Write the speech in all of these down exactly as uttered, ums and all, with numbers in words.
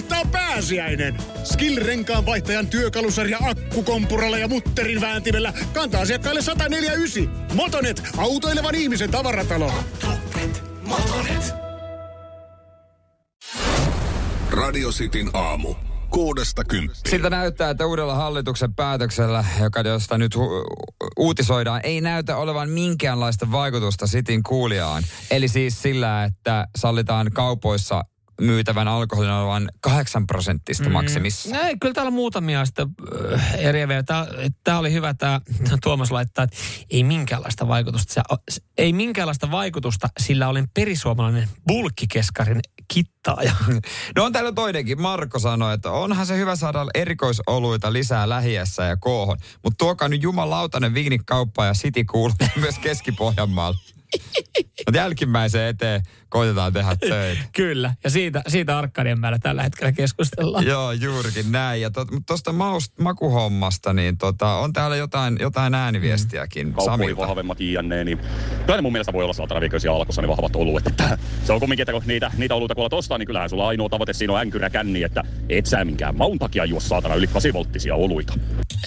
kohtaa pääsiäinen. Skillrenkaanvaihtajan työkalusarja akkukompuralla ja mutterin vääntimellä kantaa asiakkaille sata neljäkymmentäyhdeksän. Motonet, autoilevan ihmisen tavaratalo. Motonet, Motonet. Radio Cityn aamu. Kuudesta kymppiä. Siltä näyttää, että uudella hallituksen päätöksellä, joka josta nyt hu- uutisoidaan, ei näytä olevan minkäänlaista vaikutusta Cityn kuulijaan. Eli siis sillä, että sallitaan kaupoissa myytävän alkoholin olevan kahdeksan prosenttista mm. maksimissa. No ei, kyllä täällä muutamia sitten äh, eriäviä. Tää, tää oli hyvä, tää Tuomas laittaa, että ei minkäänlaista vaikutusta. Sä, ei minkäänlaista vaikutusta, sillä olen perisuomalainen bulkkikeskarin kittaaja. No on täällä toinenkin. Marko sanoi, että onhan se hyvä saada erikoisoluita lisää lähiässä ja koohon. Mutta tuokaa nyt jumalautainen viinikauppaa ja City kuuluu myös Keski-Pohjanmaalla. Mutta jälkimmäisen eteen koitetaan tehdä töitä. Kyllä, ja siitä, siitä Arkadianmäellä tällä hetkellä keskustellaan. Joo, juurikin näin. Ja tuosta makuhommasta, niin tota, on täällä jotain, jotain ääniviestiäkin mm. Samilta. Kauppui vahvemmat jne, niin kyllä mun mielestä voi olla saataraviköisiä alkossa, niin vahvat oluet. Että se on kumminkin, että kun niitä, niitä oluita kun olet ostaa, niin kyllähän sulla ainoa tavoite siinä on änkkyrä känni, että et sä minkään maun takia juo saatana yli kahdeksan volttisia oluita.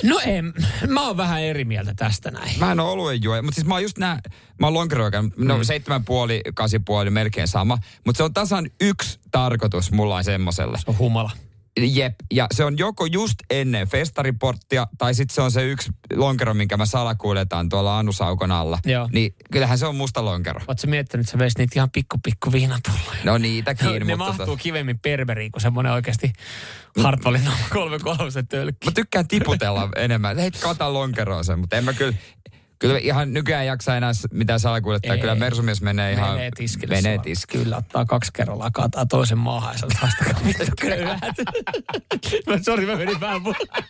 No en, mä oon vähän eri mieltä tästä näin. Mä en oo oluen juoja, mutta siis mä oon just nää, mä oon lonkeroikäinen, no mm. seitsemän puoli, kahdeksan puoli, melkein sama. Mutta se on tasan yksi tarkoitus mulla on semmoselle. Se on humala. Jep, ja se on joko just ennen festariporttia, tai sitten se on se yksi lonkero, minkä mä salakuuletan tuolla Anusaukon alla. Joo. Niin kyllähän se on musta lonkero. Ootko miettinyt, että sä veisi niitä ihan pikku pikku viinapulloja? No niitäkin, no, mutta... Ne mahtuu to... kivemmin berberiin, kun semmonen oikeasti Hartwallin kolme kolmosen tölkki. Mä tykkään tiputella enemmän. Heit kata lonkeroon sen, mutta en mä kyllä... Kyllä ihan nykyään jaksaa enää mitään salakuljettaa. Kyllä mersumies menee ihan... Menee tiskille. Menee tiskille. Kyllä, ottaa kaksi kerrallaan, kaataa toisen maahan ja sanoo taas vittu köyhät. Sori, mä menin vähän mutkat.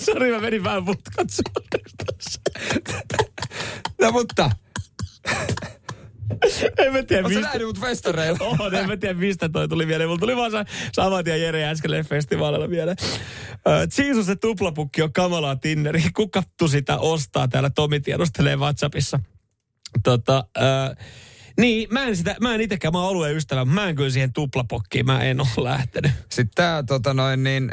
Sori, mä menin vähän mutkat suorastaan. No mutta... En mä tiedä, mistä... Oot sä nähnyt mut festareilla? Oho, en mä tiedä, mistä toi tuli mieleen. Mulla tuli vaan saman tien Jere äsken festivaalilla mieleen. Jesus, se tuplapukki on kamalaa tinneri. Kuka sitä ostaa? Täällä Tomi tiedostelee WhatsAppissa. Tota, äh, niin, mä en, sitä, mä en itekään, mä oon alueen ystävä. Mä en kyllä siihen tuplapokkiin, mä en ole lähtenyt. Sitten tää tota noin niin...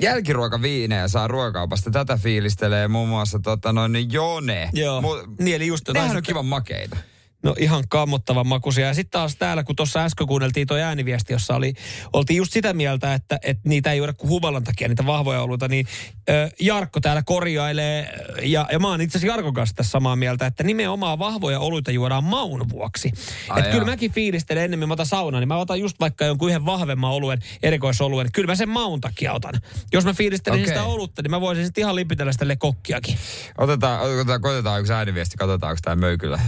Jälkiruokaviinejä saa ruokakaupasta. Tätä fiilistelee muun muassa tota noin Jone. Joo, Mu- niin eli just... Nehän on kivan makeita. No ihan kammottavan makuisia. Ja sitten taas täällä, kun tuossa äsken kuunneltiin tuo ääniviesti, jossa oli, oltiin just sitä mieltä, että, että niitä ei juoda kuin humalan takia, niitä vahvoja oluita, niin ö, Jarkko täällä korjailee, ja, ja mä oon itse asiassa Jarkon kanssa tässä samaa mieltä, että nimenomaan vahvoja oluita juodaan maun vuoksi. Että kyllä mäkin fiilistelen ennemmin, mä otan saunaan, niin mä otan just vaikka jonkun yhden vahvemman oluen, erikoisoluen. Kyllä mä sen maun takia otan. Jos mä fiilistelen okay. sitä olutta, niin mä voisin sitten ihan lipitellä sitä lekokkiakin. Otetaan, otetaan, koitetaan yksi ääniviesti, katsotaan, onko tää möykyllä.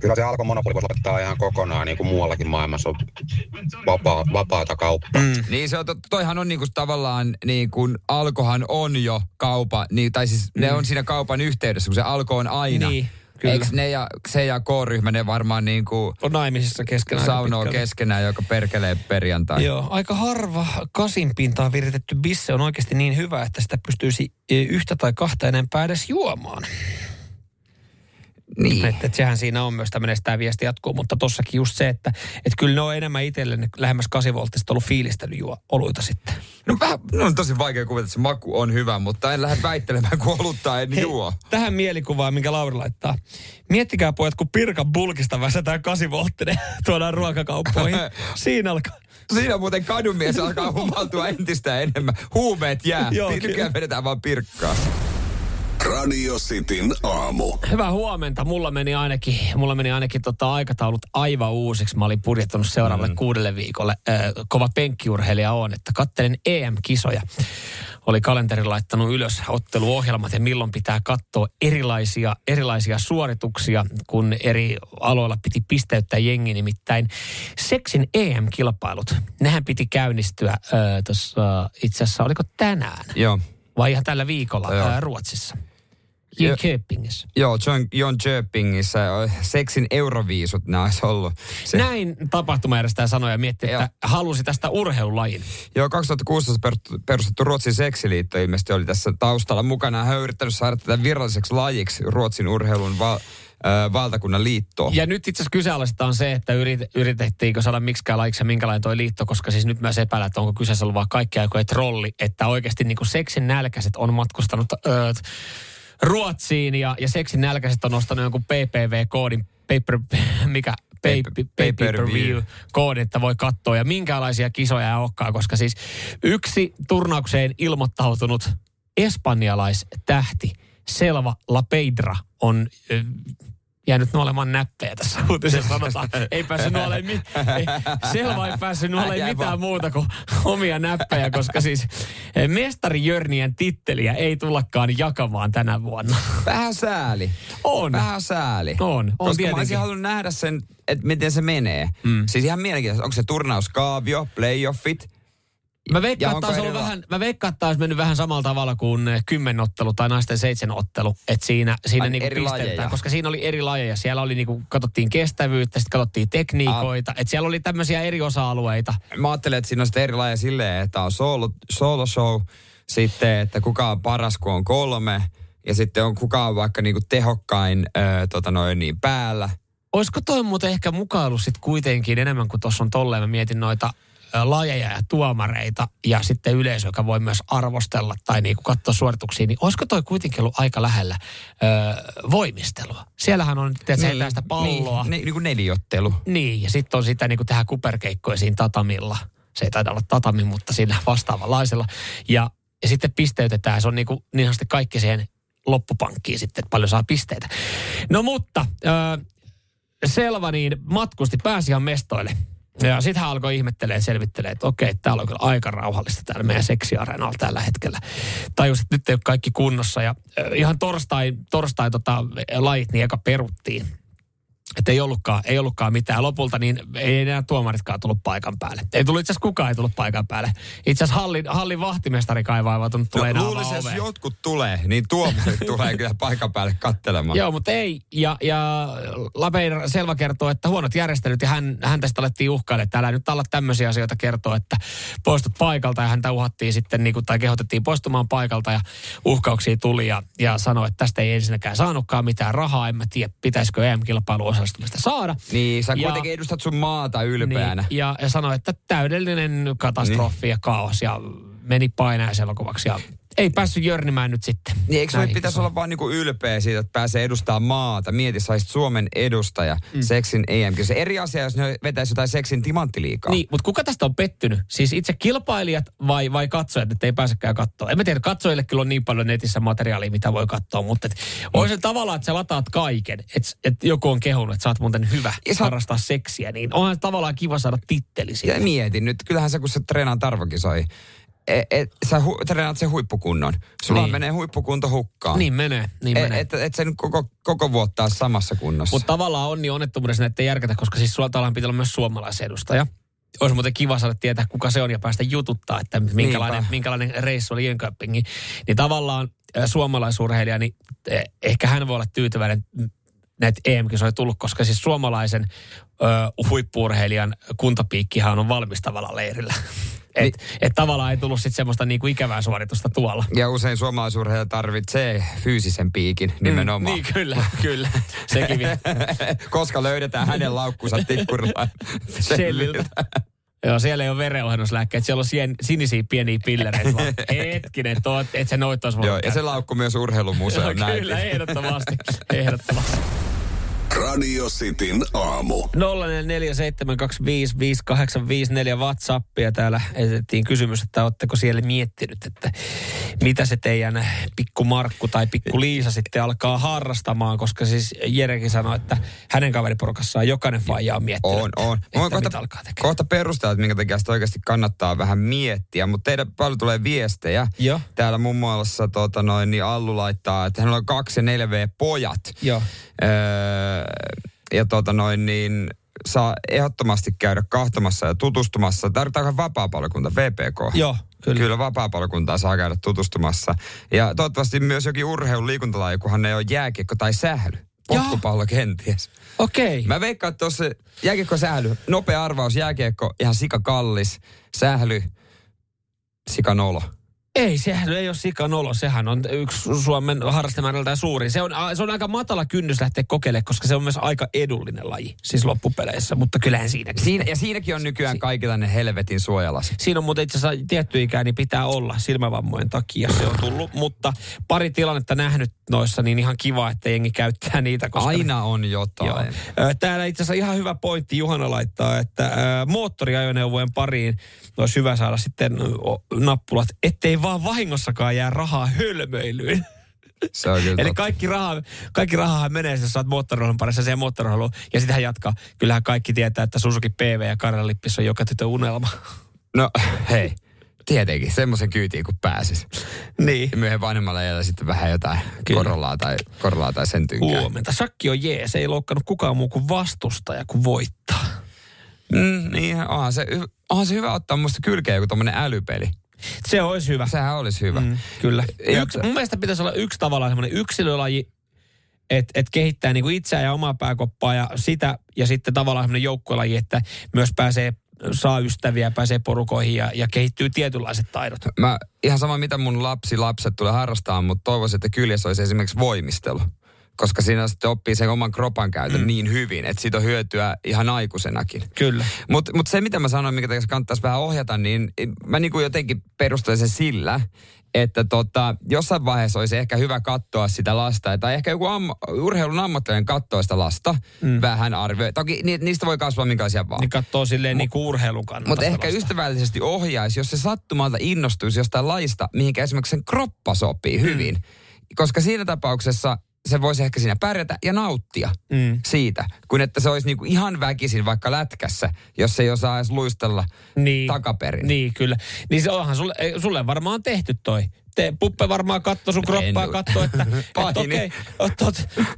Kyllä se alkoi monopoli voisi lopettaa ihan kokonaan, niin kuin muuallakin maailmassa on vapaa, vapaata kauppaa. Mm. Niin se on, toihan on niin kuin tavallaan, niin kuin alkohan on jo kaupa, niin, tai siis mm. ne on siinä kaupan yhteydessä, kun se alko on aina. Niin, kyllä. Eikö ne ja se ja K-ryhmä, ne varmaan niin kuin... On naimisissa keskenään. Saunoo keskenään, joka perkelee perjantai. Joo, aika harva kasinpintaan viritetty bisse on oikeasti niin hyvä, että sitä pystyisi yhtä tai kahta enempää edes juomaan. Niin. Että et sehän siinä on myös tämmöinen, tämä viesti jatkuu, mutta tossakin just se, että et kyllä ne on enemmän itselle lähemmäs kahdeksan volttista ollut fiilistelyoluita sitten. No vähän, no on tosi vaikea kuvata, että se maku on hyvä, mutta en lähde väittelemään, kun oluttaa en Hei, juo. Tähän mielikuvaan, minkä Lauri laittaa. Miettikää pojat, kun Pirkan bulkista väsätään kahdeksan volttinen tuodaan ruokakauppoihin. Siinä alkaa. Siinä muuten kadunmies alkaa humaltua entistä enemmän. Huumeet jää. Nykyään vedetään vaan Pirkkaa. Radio Cityn aamu. Hyvää huomenta. Mulla meni ainakin, mulla meni ainakin tota aikataulut aivan uusiksi. Mä olin budjettanut seuraavalle mm. kuudelle viikolle. Äh, kova penkkiurheilija on, että kattelin E M-kisoja. Oli kalenteri laittanut ylös otteluohjelmat ja milloin pitää katsoa erilaisia, erilaisia suorituksia, kun eri aloilla piti pisteyttää jengi. Nimittäin seksin E M-kilpailut, nehän piti käynnistyä äh, tuossa itse asiassa, oliko tänään? Joo. Vai ihan tällä viikolla ää, Ruotsissa? Jönköpingissä. Joo, Jönköpingissä. Seksin euroviisut nämä olisi ollut. Se. Näin tapahtuma järjestää sanoja ja mietti, että halusi tästä urheilulajin. Joo, kaksituhattakuusitoista perustettu Ruotsin seksiliitto ilmeisesti oli tässä taustalla mukana. Hän on yrittänyt saada tätä viralliseksi lajiksi Ruotsin urheilun va- ö, valtakunnan liittoon. Ja nyt itse asiassa kyseenalaistaan se, että yrit, yritettiinkö saada miksikään laiksi ja minkälainen toi liitto, koska siis nyt myös epäillä, että onko kyseessä ollut vaan kaikki aikoja trolli, että oikeasti niin kuin seksin nälkäiset on matkustanut ö, Ruotsiin ja, ja seksin nälkäiset on nostanut jonkun P P V-koodin, paper, mikä... pay-per-view-koodi, että voi katsoa ja minkälaisia kisoja ei olekaan, koska siis yksi turnaukseen ilmoittautunut espanjalaistähti Silvia Lapiedra on äh, jäänyt nuolemaan näppejä tässä uutisessa, sanotaan. Ei päässyt nuoleen, mi- Selva ei päässyt nuoleen mitään muuta kuin omia näppejä, koska siis mestari Jörnien titteliä ei tullakaan jakamaan tänä vuonna. Vähän sääli. On. Vähän sääli. On. On koska tietenkin. Mä olisin halunnut nähdä sen, että miten se menee. Mm. Siis ihan mielenkiintoista. Onko se turnauskaavio, playoffit? Mä veikkaan, että olisi vähän, mä veikkaan, että olisi mennyt vähän samalla tavalla kuin kymmenottelu tai naisten seitsemänottelu. Että siinä, siinä niinku pistetään, koska siinä oli eri lajeja. Siellä oli niinku, katsottiin kestävyyttä, sitten katsottiin tekniikoita. Että siellä oli tämmöisiä eri osa-alueita. Mä ajattelen, että siinä on sitten eri lajeja silleen, että on solo, solo show, sitten, että kuka on paras, kun on kolme. Ja sitten on kuka on vaikka niinku tehokkain ö, tota noin, niin päällä. Olisiko toi muuten ehkä mukailu sitten kuitenkin enemmän kuin tuossa on tolleen? Mä mietin noita lajeja ja tuomareita ja sitten yleisö, joka voi myös arvostella tai niin kuin katsoa suorituksia, niin olisiko toi kuitenkin ollut aika lähellä öö, voimistelua? Siellähän on tietysti niin, tästä palloa. Niin, niin kuin neliottelu. Niin, ja sitten on sitä niin kuin tehdä kuperkeikkoja siinä tatamilla. Se ei taida olla tatami, mutta siinä vastaavanlaisella. Ja, ja sitten pisteytetään, se on niin kuin niin sanotusti kaikki siihen loppupankkiin sitten, että paljon saa pisteitä. No mutta, öö, Selva niin matkusti, pääsi ihan mestoille. Ja sitten hän alkoi ihmettelemään ja selvittelemään, että okei, täällä on kyllä aika rauhallista täällä meidän seksiareenalla tällä hetkellä. Tajus, että nyt ei ole kaikki kunnossa ja ihan torstai, torstai tota, lajit niin eka peruttiin. Että ei ollutkaan, ei ollutkaan mitään. Lopulta niin ei enää tuomaritkaan tullut paikan päälle. Ei tullut itse asiassa kukaan ei tullut paikan päälle. Itse asiassa hallin, hallin vahtimestari kai vaivautunut tulee no, luulisin, jos jotkut tulee, niin tuomarit tulee kyllä paikan päälle katselemaan. Joo, mutta ei. Ja, ja Lapiedra Selva kertoo, että huonot järjestelyt ja hän, hän tästä alettiin uhkailla, että älä nyt alla tämmöisiä asioita kertoa, että poistut paikalta ja häntä uhattiin sitten niin kuin, tai kehotettiin poistumaan paikalta ja uhkauksia tuli ja, ja sanoi, että tästä ei ensinnäkään saanutkaan mitään rahaa. En mä tiedä, pitäisikö E M-kilpailu osallistua. Saada. Niin, sä ja, kuitenkin edustat sun maata ylpeänä. Niin, ja, ja sanoi, että täydellinen katastrofi niin. Ja kaos ja meni painaiselokuvaksi ja ei päässyt jörnimään nyt sitten. Niin, eikö se pitäisi olla vaan niinku ylpeä siitä, että pääsee edustamaan maata? Mieti, saisit Suomen edustaja mm. seksin E M-kilpailussa. Se eri asia, jos ne vetäisi jotain seksin timanttiliikaa. Niin, mutta kuka tästä on pettynyt? Siis itse kilpailijat vai, vai katsojat, että ei pääsekään katsoa? En mä tiedä, katsojille kyllä on niin paljon netissä materiaalia, mitä voi katsoa, mutta on se tavallaan, että sä lataat kaiken. Että et joku on kehunut, että sä oot muuten hyvä sä... harrastaa seksiä, niin onhan tavallaan kiva saada titteli siitä. Ja mietin nyt, kyllähän sä kun sä treenaan tarvokisoi. Et, et, sä hu, treenaat sen huippukunnon. Sulla niin. menee huippukunto hukkaan. Niin menee. Niin menee. Et, et, et sen koko, koko vuotta ole samassa kunnossa. Mutta tavallaan on niin onnettomuudessa näitä järkätä, koska siis sulla tavallaan pitää olla myös suomalaisedustaja. Olisi muuten kiva saada tietää, kuka se on ja päästä jututtaa, että minkälainen, minkälainen reissu oli Jönköpingin. Niin tavallaan suomalaisurheilija, niin ehkä hän voi olla tyytyväinen näitä E M-kisoja tullut, koska siis suomalaisen ö, huippu-urheilijan kuntapiikkihan on valmistavalla leirillä. Että et tavallaan ei tullut sitten semmoista niinku ikävää suoritusta tuolla. Ja usein suomalaisurheilija tarvitsee fyysisen piikin nimenomaan. Mm, niin kyllä, kyllä. Sekin vielä. Koska löydetään hänen laukkunsa tikkurilla. Selliltä. Joo, siellä ei ole verenohennuslääkkeet. Siellä on sien, sinisiä pieniä pillereitä. Hetkinen, et se noita olisi. Joo, ja se laukku myös urheilumuseon näin. Kyllä, ehdottomasti. Ehdottomasti. Radio Cityn aamu. nolla neljä seitsemän kaksi viisi viisi kahdeksan viisi neljä WhatsAppia. Täällä esitettiin kysymys, että ootteko siellä miettinyt, että mitä se teidän pikku Markku tai pikku Liisa sitten alkaa harrastamaan, koska siis Jerekin sanoi, että hänen kaveriporukassaan jokainen faija on miettinyt. On, on. Että, että kohta, mitä alkaa tekemään. Kohta perustella, että minkä takia sitä oikeasti kannattaa vähän miettiä, mutta teidän paljon tulee viestejä. Jo. Täällä muun muassa tota noin, niin Allu laittaa, että hänellä on kaksi neljä V-pojat. Joo. Öö, ja tuota noin niin saa ehdottomasti käydä kahtomassa ja tutustumassa. Tarvitaanko vapaa-palokunta, V P K? Joo, kyllä. Kyllä vapaa-palokuntaa saa käydä tutustumassa. Ja toivottavasti myös jokin urheiluliikuntalaji, kunhan ne ei ole jääkiekko tai sähly. Potkupallo kenties. Okei. Okay. Mä veikkaan, että tuossa jääkiekko sähly, nopea arvaus, jääkiekko ihan sikakallis, sähly, sikanolo. Ei, sehän ei ole sikan olo. Sehän on yksi Suomen harrastamäärältään suurin. Se on, se on aika matala kynnys lähteä kokeilemaan, koska se on myös aika edullinen laji, siis loppupeleissä, mutta kyllähän siinäkin. Siinä, ja siinäkin on nykyään si- kaikilla ne helvetin suojalasit. Siinä on muuten itse asiassa tietty ikää, niin pitää olla silmävammojen takia se on tullut, mutta pari tilannetta nähnyt noissa, niin ihan kiva, että jengi käyttää niitä. Koska aina on jotain. Joo. Täällä itse asiassa ihan hyvä pointti Juhana laittaa, että moottoriajoneuvojen pariin olisi hyvä saada sitten nappulat, ettei vaan vahingossakaan jää rahaa hölmöilyyn. Eli kaikki raha, kaikki rahahan menee, jos sä oot moottorirollon parissa siihen moottorirollon. Ja sitten hän jatkaa. Kyllähän kaikki tietää, että Suzuki P V ja Karinen lippis on joka tytön unelma. No hei, tietenkin. Semmoisen kyytiin kun pääsis. Niin. Myöhemmin vanhemmalla jäljellä sitten vähän jotain korolaa tai, korolaa tai sen tynkää. Huomenta. Sakki on jees. Ei loukkanut kukaan muu kuin vastustaja kuin voittaa. Mm, niin, onhan se, onhan se hyvä ottaa musta kylkeen joku tommonen älypeli. Se olisi hyvä. Sehän olisi hyvä. Mm, kyllä. Yksi, mun mielestä pitäisi olla yksi tavallaan semmoinen yksilölaji, että et kehittää niinku itseään ja omaa pääkoppaa ja sitä, ja sitten tavallaan semmoinen joukkuelaji, että myös pääsee, saa ystäviä, pääsee porukoihin ja, ja kehittyy tietynlaiset taidot. Mä ihan sama, mitä mun lapsi, lapset tulee harrastamaan, mutta toivoisin, että kyljessä olisi esimerkiksi voimistelu. Koska siinä sitten oppii sen oman kropan käytön mm. niin hyvin, että siitä on hyötyä ihan aikuisenakin. Kyllä. Mutta mut se, mitä mä sanoin, mikä tässä kannattaisi vähän ohjata, niin mä niin kuin jotenkin perustelen sen sillä, että tota, jossain vaiheessa olisi ehkä hyvä katsoa sitä lasta, tai ehkä joku am, urheilun ammattilainen katsoa sitä lasta mm. vähän arvioi. Toki ni, niistä voi kasvaa minkälaisia vaan. Niin katsoo silleen niin kuin urheilun kannalta. Mutta ehkä lasta ystävällisesti ohjaisi, jos se sattumalta innostuisi jostain lajista, mihinkä esimerkiksi sen kroppa sopii mm. hyvin. Koska siinä tapauksessa se voisi ehkä siinä pärjätä ja nauttia mm. siitä, kun että se olisi niinku ihan väkisin vaikka lätkässä, jos ei osaa edes luistella niin takaperin. Niin, kyllä. Niin se onhan, sulle, sulle varmaan tehty toi. Te, Puppe varmaan katsoi sun kroppaa, katsoi, että et okei, okay,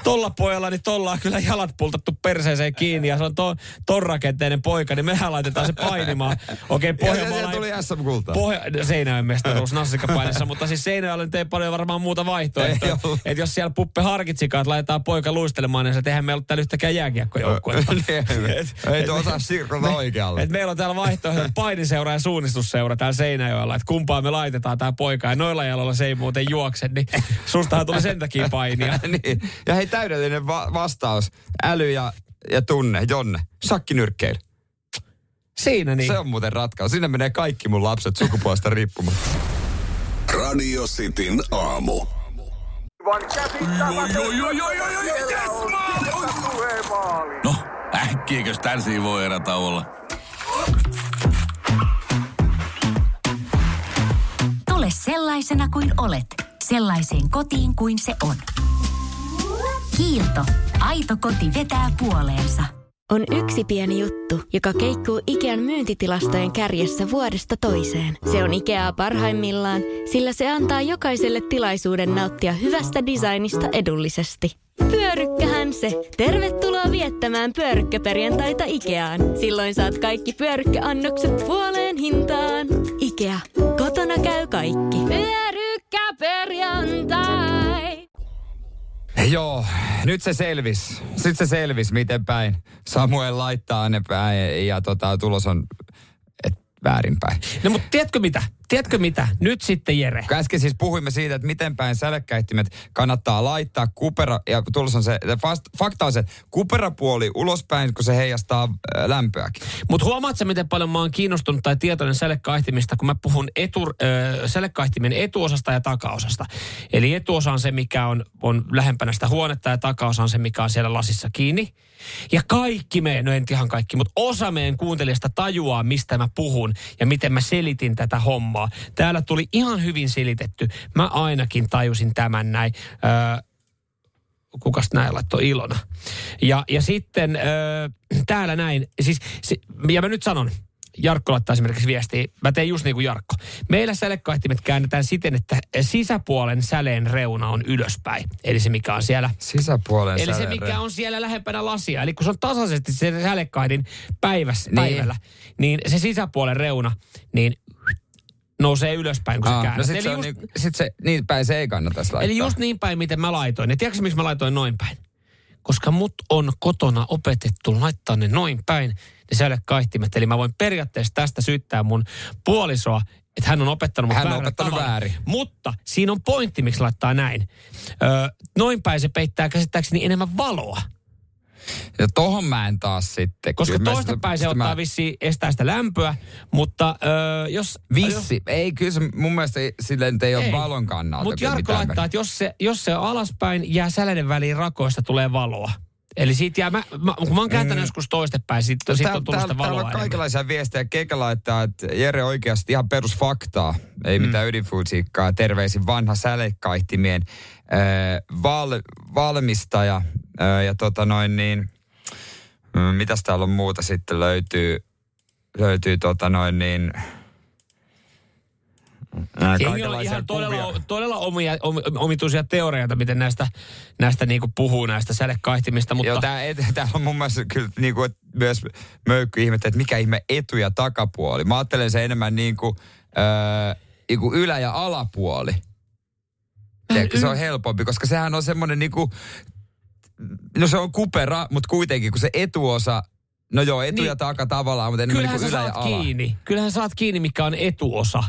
tolla pojalla, niin tolla on kyllä jalat pultattu perseeseen kiinni, ja se on to, ton rakenteinen poika, niin mehän laitetaan se painimaan. Okei, okay, Pohjanmaalla... Se tuli S M-kultaa. Pohja, Seinäjoen mestaruus nassikkapainissa, mutta siis Seinäjoella nyt ei paljon varmaan muuta vaihtoehtoja. Että jos siellä Puppe harkitsikaan, että laitetaan poika luistelemaan, niin se tehdään, meillä on täällä yhtäkään jääkiekkojoukkuetta. Ei tuo osaa siirrota oikealle. Että meillä on täällä vaihtoehto painiseura ja suunnistusseura täällä Seinäjoella, että kumpaa me laitetaan tää poika, ja noilla jalolla se ei muuten juokse, niin sustahan tuli sen takia painia. Niin. Ja hei, täydellinen va- vastaus. Äly ja, ja tunne, Jonne. Sakkinyrkkeily. Siinä niin. Se on muuten ratkaisu. Siinä menee kaikki mun lapset sukupuolesta riippumatta. Radio Cityn aamu. No, äkkiäkös tän siinä voi erata olla? Tule sellaisena kuin olet, sellaiseen kotiin kuin se on. Kiilto. Aito koti vetää puoleensa. On yksi pieni juttu, joka keikkuu Ikean myyntitilastojen kärjessä vuodesta toiseen. Se on Ikeaa parhaimmillaan, sillä se antaa jokaiselle tilaisuuden nauttia hyvästä designista edullisesti. Pyörykkähän se! Tervetuloa viettämään pyörykkäperjantaita Ikeaan. Silloin saat kaikki pyörykkäannokset puoleen hintaan. Ikea. Kotona käy kaikki. Pyörykkäperjantai! Joo, nyt se selvisi. Nyt se selvisi, miten päin Samuel laittaa ne päin ja tota, tulos on väärinpäin. No mutta tiedätkö mitä? Tiedätkö mitä? Nyt sitten Jere. Äsken siis puhuimme siitä, että miten päin sälkkäihtimet kannattaa laittaa kupera, ja tulos on se, fast, fakta on se, että kuperapuoli ulospäin, kun se heijastaa ää, lämpöäkin. Mutta huomaatko, miten paljon mä oon kiinnostunut tai tietoinen sälkkäihtimistä, kun mä puhun etu, ää, sälkkäihtimen etuosasta ja takaosasta. Eli etuosa on se, mikä on, on lähempänä sitä huonetta, ja takaosa on se, mikä on siellä lasissa kiinni. Ja kaikki meidän, no en ihan kaikki, mutta osa meidän kuuntelijasta tajuaa, mistä mä puhun ja miten mä selitin tätä hommaa. Täällä tuli ihan hyvin selitetty. Mä ainakin tajusin tämän näin. Öö, kukas näin laittoi Ilona? Ja, ja sitten öö, täällä näin, siis, se, ja mä nyt sanon, Jarkko laittaa esimerkiksi viestiä, mä teen just niin kuin Jarkko. Meillä sälekkaihtimet käännetään siten, että sisäpuolen säleen reuna on ylöspäin. Eli se, mikä on siellä... Sisäpuolen Eli se, mikä reuna. on siellä lähempänä lasia. Eli kun se on tasaisesti se sälekkaidin päivässä, niin. päivällä, niin se sisäpuolen reuna, niin... nousee ylöspäin, kun Aa, se käännät. No sitten se, just... niin, sit se niin päin se ei kannata laittaa. Eli just niin päin, miten mä laitoin. Ja tiedätkö, miksi mä laitoin noin päin? koska mut on kotona opetettu laittaa ne noin päin, niin säälle kaihtimet. Eli mä voin periaatteessa tästä syyttää mun puolisoa, että hän on opettanut mut hän on opettanut väärin. Mutta siinä on pointti, miksi laittaa näin. Öö, noin päin se peittää käsittääkseni enemmän valoa. Ja tohon mä en taas sitten. Koska toista päin se ottaa mä... vissiin estää sitä lämpöä, mutta öö, jos... Vissi, jos... ei kyllä se mun mielestä silleen ei, ei ole valon kannalta. Mutta Jarkko laittaa, että jos se, jos se on alaspäin, jää säleiden väliin rakoista, tulee valoa. Eli siitä jää, mä, mä, kun mä oon kääntänyt mm. joskus toistepäin, sit, no, sit on tullut sitä valoa. Täällä on kaikenlaisia viestejä, Keika laittaa, että Jere oikeasti ihan perusfaktaa, ei mm. mitään ydinfysiikkaa, terveisin vanha sälekaihtimien äh, val, valmistaja. Äh, ja tota noin niin, äh, mitäs täällä on muuta sitten löytyy, löytyy tota noin niin... Jengi on ihan todella, todella omia, om, omituisia teoreita, miten näistä, näistä niinku puhuu, näistä sälekaihtimista. Mutta... Joo, täällä on mun mielestä kyllä niinku, myös möykky ihmettä, että mikä ihme etu- ja takapuoli. Mä ajattelen se enemmän niinku, öö, niinku ylä- ja alapuoli. Tiedätkö, se on helpompi, koska sehän on semmoinen niinku, no se on kupera, mutta kuitenkin kun se etuosa... No joo, etu- ja niin, taka tavallaan, mutta enemmän niinku ylä- ja ala. Kiinni. Kyllähän saat kiinni, mikä on etuosa.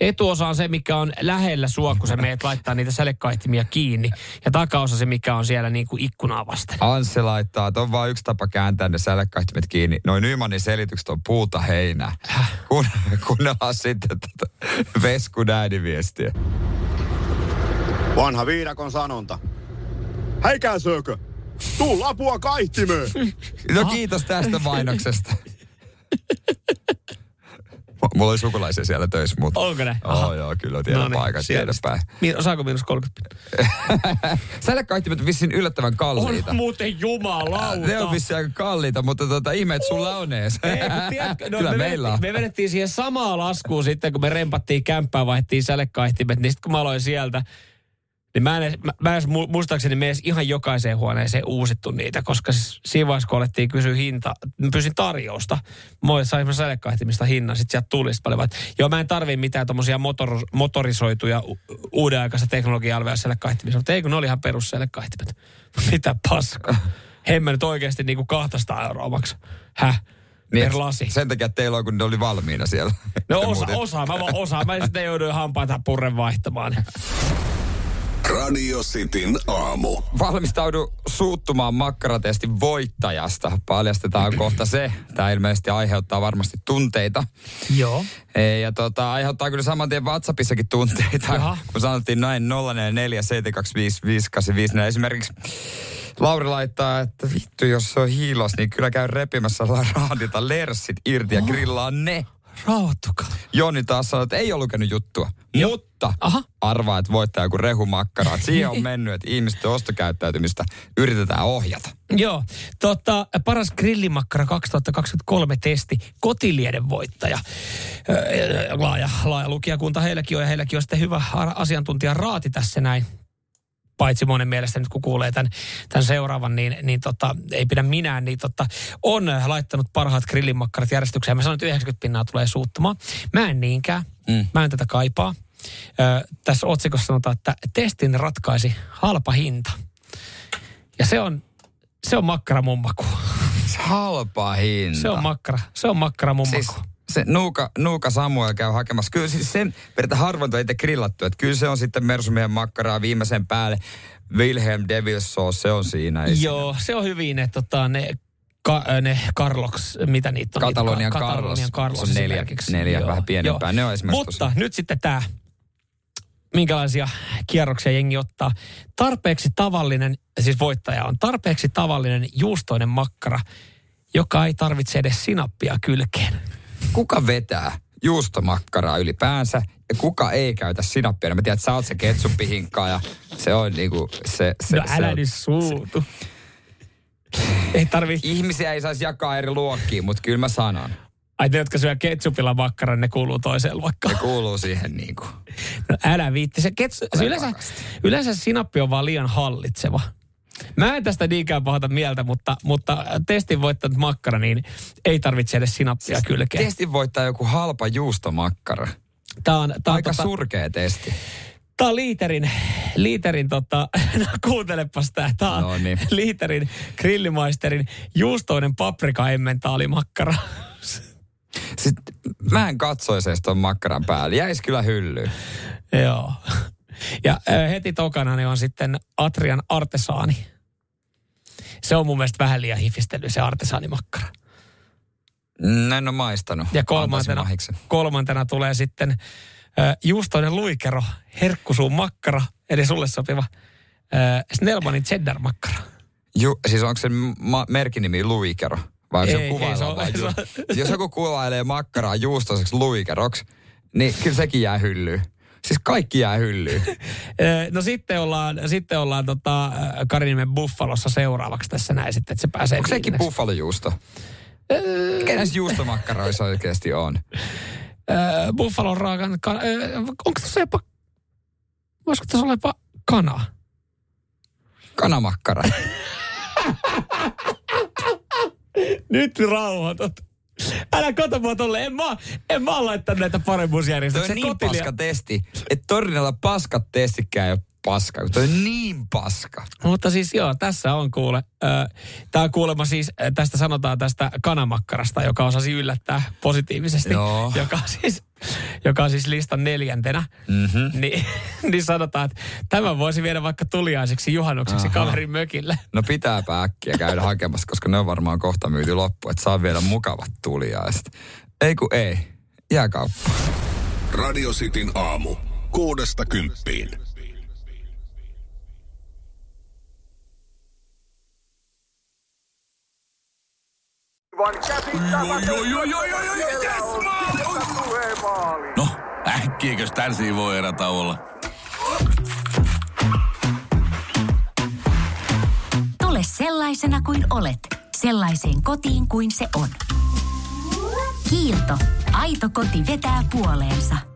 Etuosa on se, mikä on lähellä sua, kun sä meet laittaa niitä sälekaihtimia kiinni. Ja takaosa se, mikä on siellä niin kuin ikkunaa vasten. Anssi laittaa, että on vaan yksi tapa kääntää ne sälekaihtimet kiinni. Noin Nymanin selitykset on puuta heinää. Kun, kuunnellaan sitten tätä Veskun ääniviestiä. Vanha viidakon sanonta. Häikää sökö, tuu lapua kaihtimöön. No kiitos tästä mainoksesta. Mulla oli sukulaisia siellä töissä, mutta... Onko ne? Oh, joo, kyllä tiedän no niin, paikan siellä päin. Saako miinus kolmekymmentä? Sälekaihtimet on vissiin yllättävän kalliita. On muuten jumalauta. Ne on vissiin aika kalliita, mutta tota, ihme, että sulla on ees. Ei, tiedätkö, no, kyllä me meillä on. Me vedettiin siihen samaa laskuun sitten, kun me rempattiin kämppää, vaihdettiin sälekaihtimet, niin sitten kun mä aloin sieltä, niin mä en edes, mä edes muistaakseni me edes ihan jokaiseen huoneeseen uusittu niitä, koska siis siinä vaiheessa, kun alettiin kysyä hinta, mä pyysin tarjousta. Mä olin saanut sälekaihtimista hinnan, sit sieltä tuli sit paljon, että joo mä en tarvii mitään tommosia motor, motorisoituja u- uudenaikaista teknologiaa alvea sälekaihtimista, mutta ei kun ne oli ihan perus sälekaihtimet. Mitä paskaa. En mä nyt oikeesti niinku kaksisataa euroa maksa. Häh? Niin, sen takia teillä on, kun ne oli valmiina siellä. No osa, osa, mä vaan osa. Mä sitten jouduin hampaita purren vaihtamaan. Radio Cityn aamu. Valmistaudu suuttumaan makkaratestin voittajasta. Paljastetaan kohta se. Tämä ilmeisesti aiheuttaa varmasti tunteita. Joo. Ja tota, aiheuttaa kyllä saman tien WhatsAppissakin tunteita. Jaha. Kun sanottiin näin nolla neljä neljä seitsemän kaksi viisi viisi kahdeksan viisi. Esimerkiksi Lauri laittaa, että vittu, jos se on hiilos, niin kyllä käy repimässä raadilta lersit irti ja grillaa ne. Rauhoittukaa. Joni taas sanoi, että ei ole lukenut juttua. Joo. Mutta aha, arvaa, että voittaa joku rehumakkara. Siihen on mennyt, että ihmisten ostokäyttäytymistä yritetään ohjata. Joo. Tota, paras grillimakkara kaksituhattakaksikymmentäkolme testi. Kotilieden voittaja. Laaja, laaja lukijakunta heilläkin on ja heilläkin on sitten hyvä asiantuntija raati tässä näin. Paitsi monen mielestä nyt kun kuulee tämän, tämän seuraavan, niin, niin tota, ei pidä minään, niin tota, on laittanut parhaat grillimakkarat järjestykseen. Mä sanoin, että yhdeksänkymmentä pinnaa tulee suuttumaan. Mä en niinkään. Mm. Mä en tätä kaipaa. Ö, tässä otsikossa sanotaan, että testin ratkaisi halpa hinta. Ja se on, se on makkara mun makuun. Halpa hinta. Se on makkara. Se on makkara mun siis... makuun. Se Nuuka, Nuuka Samuel käy hakemassa. Kyllä siis sen periaatteessa harvoin ei te grillattu. Että kyllä se on sitten Mersumiehen makkaraa viimeisen päälle. Wilhelm de Vilsoe, se on siinä. Joo, se on hyvin, että tota, ne, ka, ne Carlos, mitä niitä on? Katalonian Carlos. Katalonian Carlos on neljä, neljä joo, vähän pienempää. Ne on esimerkiksi mutta tosi. Nyt sitten tämä, minkälaisia kierroksia jengi ottaa. Tarpeeksi tavallinen, siis voittaja on tarpeeksi tavallinen juustoinen makkara, joka ei tarvitse edes sinappia kylkeen. Kuka vetää juustomakkaraa ylipäänsä ja kuka ei käytä sinappia? Mä tiedän, että sä oot se ketsuppihinkkaa ja se on niinku se... se no älä nyt suutu. Ei tarvi... Ihmisiä ei saisi jakaa eri luokkiin, mutta kyllä mä sanon. Ai ne, jotka syö ketsupilla makkaran, ne kuuluu toiseen luokkaan. Ne kuuluu siihen niinku. No älä viitti. Se ketsu... se yleensä, yleensä sinappi on vaan liian hallitseva. Mä en tästä niinkään pahata mieltä, mutta, mutta testin voittanut makkara, niin ei tarvitse edes sinappia siis kylkeen. Testin voittaa joku halpa juustomakkara. Tää on, tää on aika tota, surkea testi. Tää on liiterin, liiterin tota, no kuuntelepas tää, tää on no niin. Liiterin grillimaisterin juustoinen paprika emmentaalimakkara. Sitten mä en katsoisi edes ton makkaran päälle, jäisi kyllä hyllyyn. Joo. Ja heti tokana on sitten Atrian artesaani. Se on mun mielestä vähän liian hifistely, se artesaanimakkara. No en ole maistanut. Ja kolmantena, kolmantena tulee sitten äh, juustoinen luikero, herkkusuun makkara, eli sulle sopiva äh, Snellmanin cheddar-makkara. Ju, siis onko se ma- merkinimi luikero? Vai ei, se ei, se on, vai se on. Jos joku kuvailee makkaraa juustoiseksi luikeroksi, niin kyllä sekin jää hyllyyn. Siis kaikki jää hyllyyn. No sitten ollaan, sitten ollaan tota Karinimen buffalossa seuraavaksi tässä näin sitten, että se pääsee. Onko sekin buffalojuusto? Mikä näissä juustomakkaroissa oikeasti on? Buffalon raakan, onko tässä jopa, voisiko tässä olla jopa kana? Kanamakkara. Nyt rauhoitut. Älä kato mua tolle. En mä, en mä laittanut näitä paremmuusjärjestöksiä. Toi on niin Kotilia... paska testi, että Torinalla paskat testikään ei ole paska. Toi on niin paska. Mutta siis joo, tässä on kuule. Tää kuulemma siis, tästä sanotaan tästä kanamakkarasta, joka osasi yllättää positiivisesti. Joo. Joka siis, joka on siis listan neljäntenä. Mm-hmm. Ni, niin sanotaan, että tämän voisi viedä vaikka tuliaiseksi juhannukseksi Aha. kaverin mökille. No pitääpä äkkiä käydä hakemassa, koska ne on varmaan kohta myyty loppu, että saa vielä mukavat tuliaiset. Ei kun ei. Jääkauppa. Radio Cityn aamu. Kuudesta kymppiin. No, äkkiäkös tän siivoo erätauolla? Tule sellaisena kuin olet, sellaiseen kotiin kuin se on. Kiilto. Aito koti vetää puoleensa.